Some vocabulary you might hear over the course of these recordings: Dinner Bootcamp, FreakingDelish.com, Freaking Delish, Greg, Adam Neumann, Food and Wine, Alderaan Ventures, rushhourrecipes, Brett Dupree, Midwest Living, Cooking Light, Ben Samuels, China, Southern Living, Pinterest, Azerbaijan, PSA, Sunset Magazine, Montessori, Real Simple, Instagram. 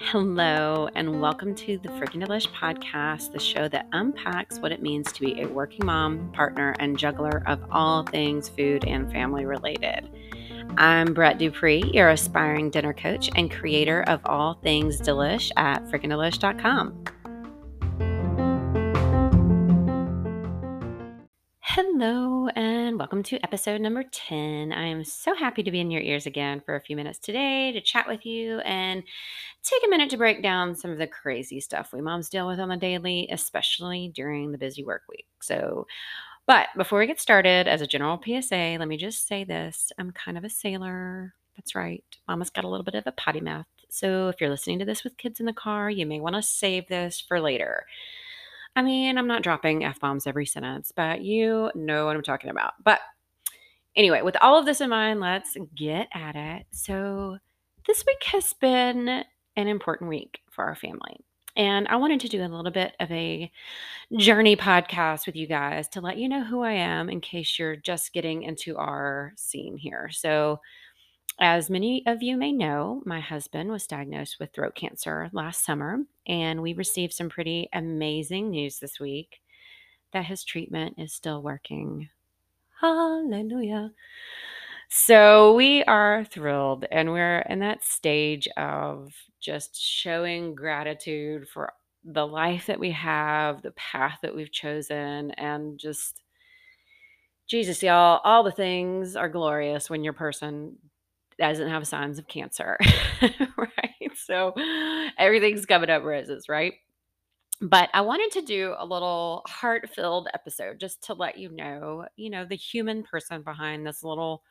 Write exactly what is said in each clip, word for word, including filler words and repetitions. Hello, and welcome to the Freaking Delish podcast, the show that unpacks what it means to be a working mom, partner, and juggler of all things food and family related. I'm Brett Dupree, your aspiring dinner coach and creator of all things delish at Freaking Delish dot com. Hello and welcome to episode number ten. I am so happy to be in your ears again for a few minutes today to chat with you and take a minute to break down some of the crazy stuff we moms deal with on the daily, especially during the busy work week. So, but before we get started, as a general P S A, let me just say this. I'm kind of a sailor. That's right. Mama's got a little bit of a potty mouth. So if you're listening to this with kids in the car, you may want to save this for later. I mean, I'm not dropping F-bombs every sentence, but you know what I'm talking about. But anyway, with all of this in mind, let's get at it. So this week has been an important week for our family. And I wanted to do a little bit of a journey podcast with you guys to let you know who I am in case you're just getting into our scene here. So as many of you may know, my husband was diagnosed with throat cancer last summer, and we received some pretty amazing news this week that his treatment is still working. Hallelujah. So we are thrilled, and we're in that stage of just showing gratitude for the life that we have, the path that we've chosen, and just, Jesus, y'all, all the things are glorious when your person doesn't have signs of cancer, right? So everything's coming up roses, right? But I wanted to do a little heart-filled episode just to let you know, you know, the human person behind this little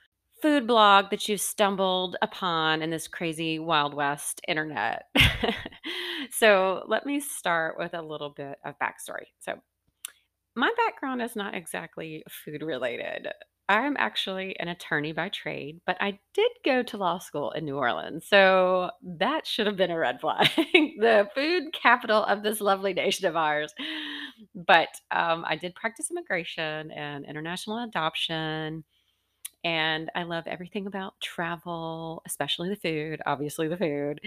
food blog that you've stumbled upon in this crazy Wild West internet. So let me start with a little bit of backstory. So my background is not exactly food related. I'm actually an attorney by trade, but I did go to law school in New Orleans. So that should have been a red flag, the food capital of this lovely nation of ours. But um, I did practice immigration and international adoption. And I love everything about travel, especially the food, obviously the food.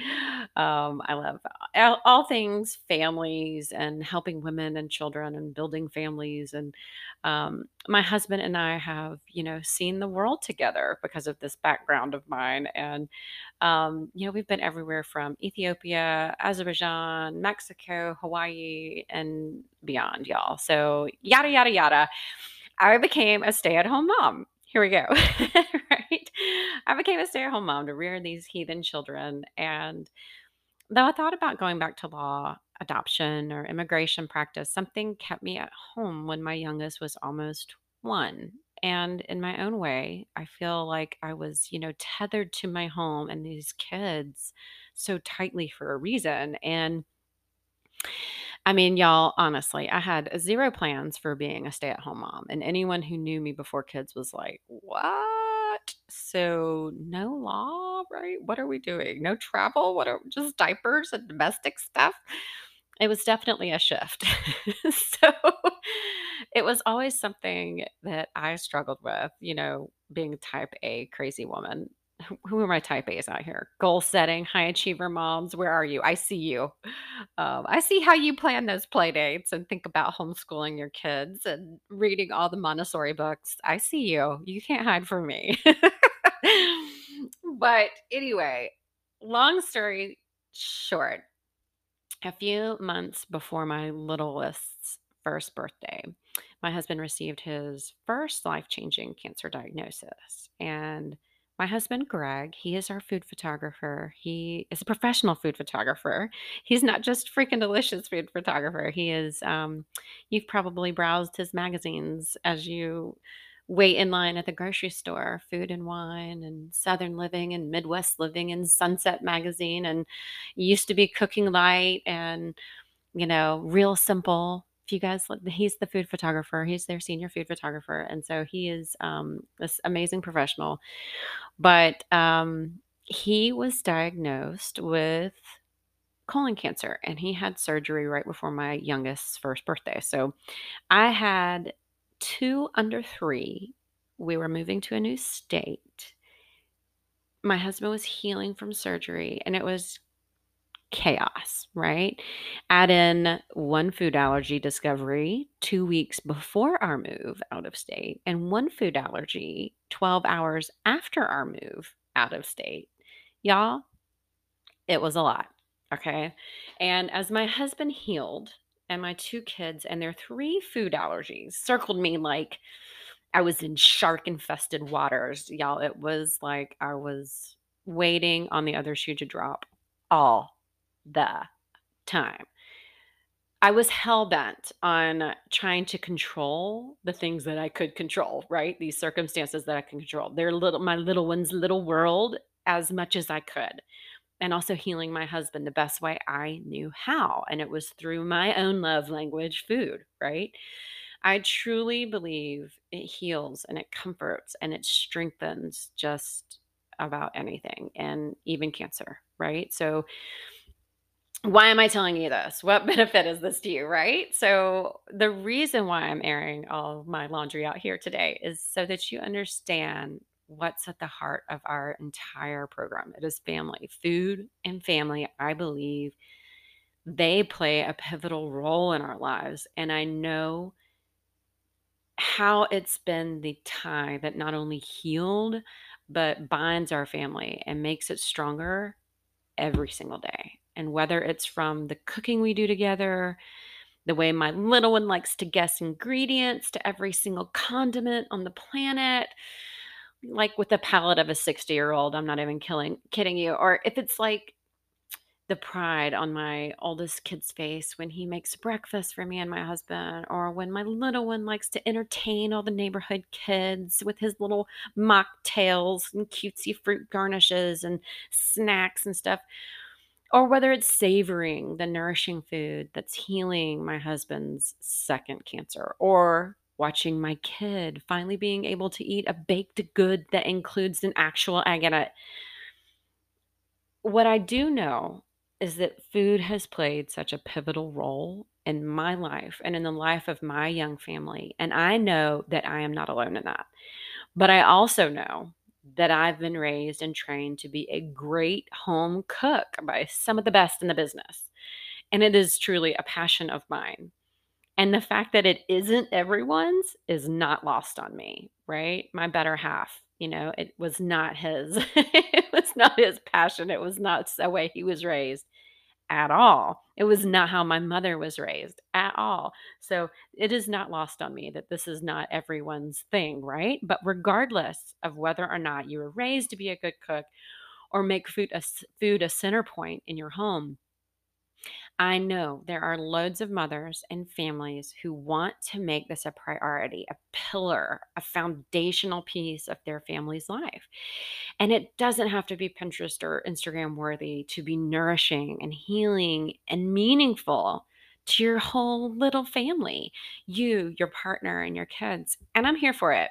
Um, I love all, all things families and helping women and children and building families. And um, my husband and I have, you know, seen the world together because of this background of mine. And, um, you know, we've been everywhere from Ethiopia, Azerbaijan, Mexico, Hawaii, and beyond, y'all. So yada, yada, yada. I became a stay-at-home mom. Here we go, right? I became a stay-at-home mom to rear these heathen children. And though I thought about going back to law, adoption, or immigration practice, something kept me at home when my youngest was almost one. And in my own way, I feel like I was, you know, tethered to my home and these kids so tightly for a reason. And I mean, y'all, honestly, I had zero plans for being a stay-at-home mom, and anyone who knew me before kids was like, what? So no law, right? What are we doing? No travel? What are just diapers and domestic stuff? It was definitely a shift. So it was always something that I struggled with, you know, being a type A crazy woman. Who are my type A's out here? Goal setting, high achiever moms. Where are you? I see you. Um, I see how you plan those play dates and think about homeschooling your kids and reading all the Montessori books. I see you. You can't hide from me. But anyway, long story short, a few months before my littlest's first birthday, my husband received his first life-changing cancer diagnosis. And my husband, Greg, he is our food photographer. He is a professional food photographer. He's not just freaking delicious food photographer. He is, um, you've probably browsed his magazines as you wait in line at the grocery store, Food and Wine and Southern Living and Midwest Living and Sunset Magazine and used to be Cooking Light and, you know, Real Simple. You guys, he's the food photographer. He's their senior food photographer. And so he is um, this amazing professional. But um, he was diagnosed with colon cancer, and he had surgery right before my youngest's first birthday. So I had two under three we were moving to a new state. My husband was healing from surgery, and it was chaos, right? Add in one food allergy discovery two weeks before our move out of state, and one food allergy twelve hours after our move out of state. Y'all, it was a lot, okay? And as my husband healed and my two kids and their three food allergies circled me like I was in shark-infested waters, y'all, it was like I was waiting on the other shoe to drop all the time. I was hell-bent on trying to control the things that I could control, right? These circumstances that I can control. They're little, my little one's little world, as much as I could. And also healing my husband the best way I knew how. And it was through my own love language, food, right? I truly believe it heals and it comforts and it strengthens just about anything, and even cancer, right? So why am I telling you this? What benefit is this to you, right? So the reason why I'm airing all my laundry out here today is so that you understand what's at the heart of our entire program. It is family. Food and family, I believe, they play a pivotal role in our lives. And I know how it's been the tie that not only healed, but binds our family and makes it stronger every single day. And whether it's from the cooking we do together, the way my little one likes to guess ingredients to every single condiment on the planet, like with the palate of a sixty-year-old, I'm not even killing, kidding you. Or if it's like the pride on my oldest kid's face when he makes breakfast for me and my husband, or when my little one likes to entertain all the neighborhood kids with his little mocktails and cutesy fruit garnishes and snacks and stuff. Or whether it's savoring the nourishing food that's healing my husband's second cancer, or watching my kid finally being able to eat a baked good that includes an actual egg in it. What I do know is that food has played such a pivotal role in my life and in the life of my young family. And I know that I am not alone in that. But I also know that I've been raised and trained to be a great home cook by some of the best in the business. And it is truly a passion of mine. And the fact that it isn't everyone's is not lost on me, right? My better half, you know, it was not his. It was not his passion. It was not the way he was raised at all. It was not how my mother was raised at all. So it is not lost on me that this is not everyone's thing, right? But regardless of whether or not you were raised to be a good cook or make food a, food a center point in your home, I know there are loads of mothers and families who want to make this a priority, a pillar, a foundational piece of their family's life. And it doesn't have to be Pinterest or Instagram worthy to be nourishing and healing and meaningful to your whole little family, you, your partner, and your kids. And I'm here for it.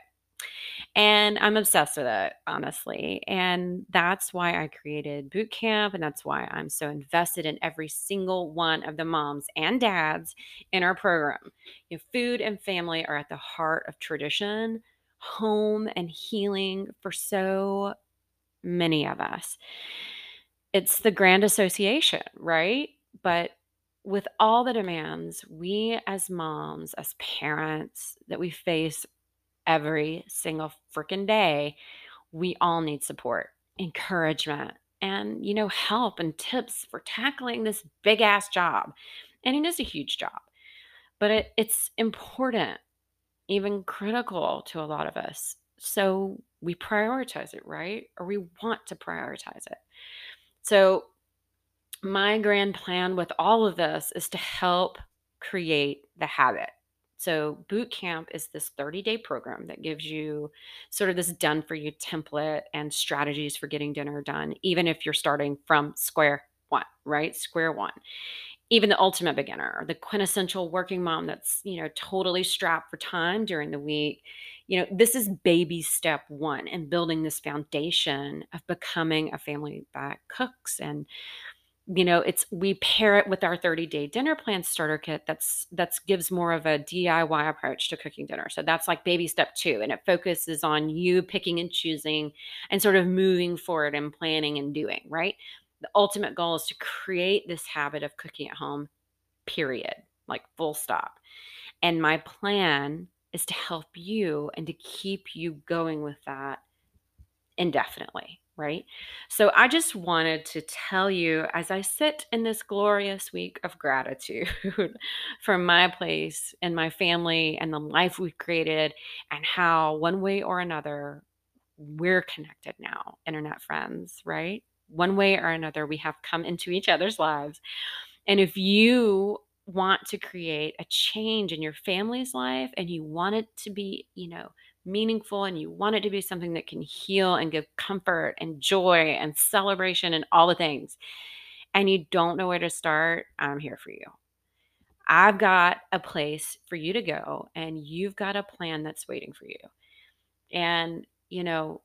And I'm obsessed with it, honestly. And that's why I created Bootcamp. And that's why I'm so invested in every single one of the moms and dads in our program. You know, food and family are at the heart of tradition, home, and healing for so many of us. It's the grand association, right? But with all the demands, we as moms, as parents, that we face every single freaking day, we all need support, encouragement, and, you know, help and tips for tackling this big ass job. And it is a huge job, but it, it's important, even critical to a lot of us. So we prioritize it, right? Or we want to prioritize it. So my grand plan with all of this is to help create the habit. So Bootcamp is this thirty-day program that gives you sort of this done-for-you template and strategies for getting dinner done, even if you're starting from square one, right? Square one. Even the ultimate beginner or the quintessential working mom that's, you know, totally strapped for time during the week. You know, this is baby step one in building this foundation of becoming a family that cooks and you know, it's, we pair it with our thirty day dinner plan starter kit. That's, that's gives more of a D I Y approach to cooking dinner. So that's like baby step two. And it focuses on you picking and choosing and sort of moving forward and planning and doing, right? The ultimate goal is to create this habit of cooking at home, period, like full stop. And my plan is to help you and to keep you going with that indefinitely, right? So I just wanted to tell you, as I sit in this glorious week of gratitude for my place and my family and the life we've created, and how one way or another, we're connected now, internet friends, right? One way or another, we have come into each other's lives. And if you want to create a change in your family's life and you want it to be, you know, meaningful, and you want it to be something that can heal and give comfort and joy and celebration and all the things, and you don't know where to start, I'm here for you. I've got a place for you to go, and you've got a plan that's waiting for you. And, you know,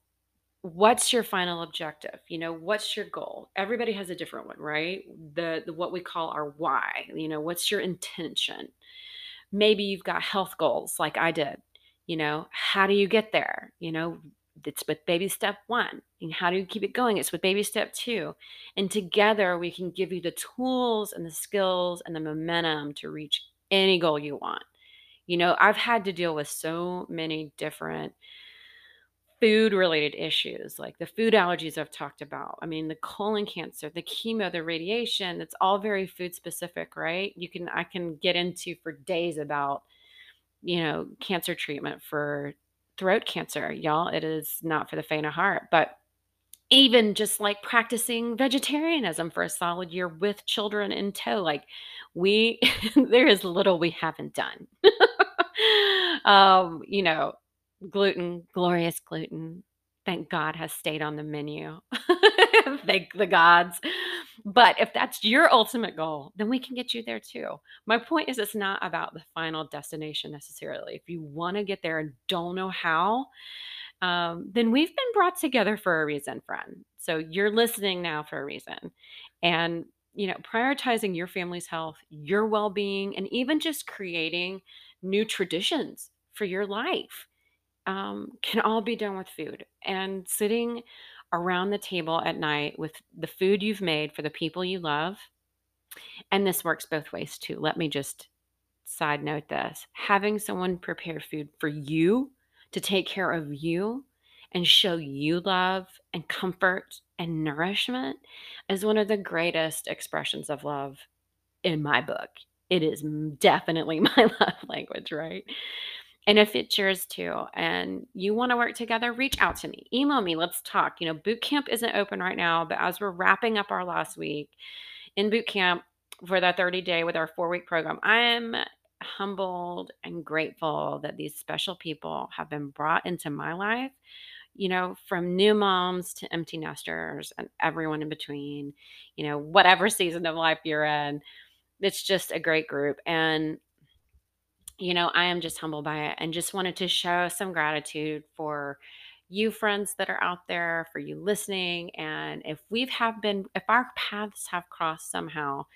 what's your final objective? You know, what's your goal? Everybody has a different one, right? The, the what we call our why. You know, what's your intention? Maybe you've got health goals like I did. You know, how do you get there? You know, it's with baby step one. And how do you keep it going? It's with baby step two. And together we can give you the tools and the skills and the momentum to reach any goal you want. You know, I've had to deal with so many different food-related issues, like the food allergies I've talked about. I mean, the colon cancer, the chemo, the radiation, it's all very food-specific, right? You can, I can get into for days about, you know, cancer treatment for throat cancer. Y'all, it is not for the faint of heart. But even just like practicing vegetarianism for a solid year with children in tow, like we, there is little we haven't done. um, you know, gluten, glorious gluten. Thank God has stayed on the menu. Thank the gods. But if that's your ultimate goal, then we can get you there too. My point is, it's not about the final destination necessarily. If you want to get there and don't know how, um, then we've been brought together for a reason, friend. So you're listening now for a reason. And, you know, prioritizing your family's health, your well-being, and even just creating new traditions for your life. Um, can all be done with food, and sitting around the table at night with the food you've made for the people you love. And this works both ways too. Let me just side note this. Having someone prepare food for you to take care of you and show you love and comfort and nourishment is one of the greatest expressions of love in my book. It is definitely my love language, right? And if it's yours too, and you want to work together, reach out to me, email me, let's talk. You know, bootcamp isn't open right now, but as we're wrapping up our last week in bootcamp for that thirty day with our four week program, I am humbled and grateful that these special people have been brought into my life, you know, from new moms to empty nesters and everyone in between, you know, whatever season of life you're in. It's just a great group. And you know, I am just humbled by it, and just wanted to show some gratitude for you friends that are out there, for you listening. And if we've have been, if our paths have crossed somehow,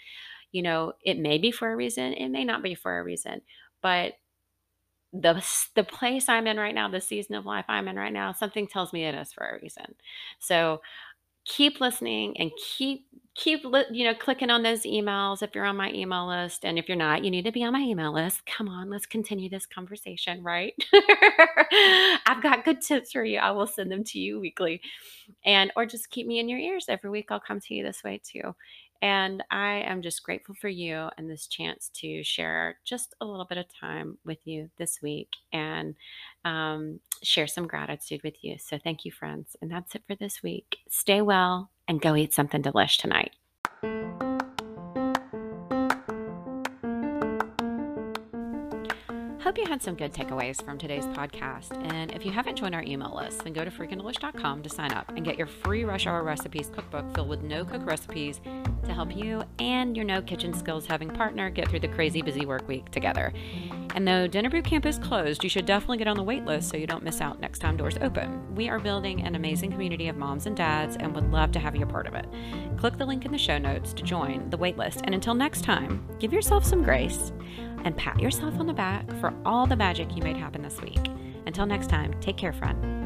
you know, it may be for a reason. It may not be for a reason, but the, the place I'm in right now, the season of life I'm in right now, something tells me it is for a reason. So keep listening, and keep, keep, you know, clicking on those emails if you're on my email list. And if you're not, you need to be on my email list. Come on, let's continue this conversation, right? I've got good tips for you. I will send them to you weekly, and, or just keep me in your ears every week. I'll come to you this way too. And I am just grateful for you and this chance to share just a little bit of time with you this week, and um, share some gratitude with you. So thank you, friends. And that's it for this week. Stay well, and go eat something delish tonight. Hope you had some good takeaways from today's podcast. And if you haven't joined our email list, then go to freaking delish dot com to sign up and get your free Rush Hour Recipes cookbook filled with no-cook recipes to help you and your no-kitchen skills having partner get through the crazy busy work week together. And though Dinner Bootcamp is closed, you should definitely get on the wait list so you don't miss out next time doors open. We are building an amazing community of moms and dads and would love to have you a part of it. Click the link in the show notes to join the wait list. And until next time, give yourself some grace and pat yourself on the back for all the magic you made happen this week. Until next time, take care, friend.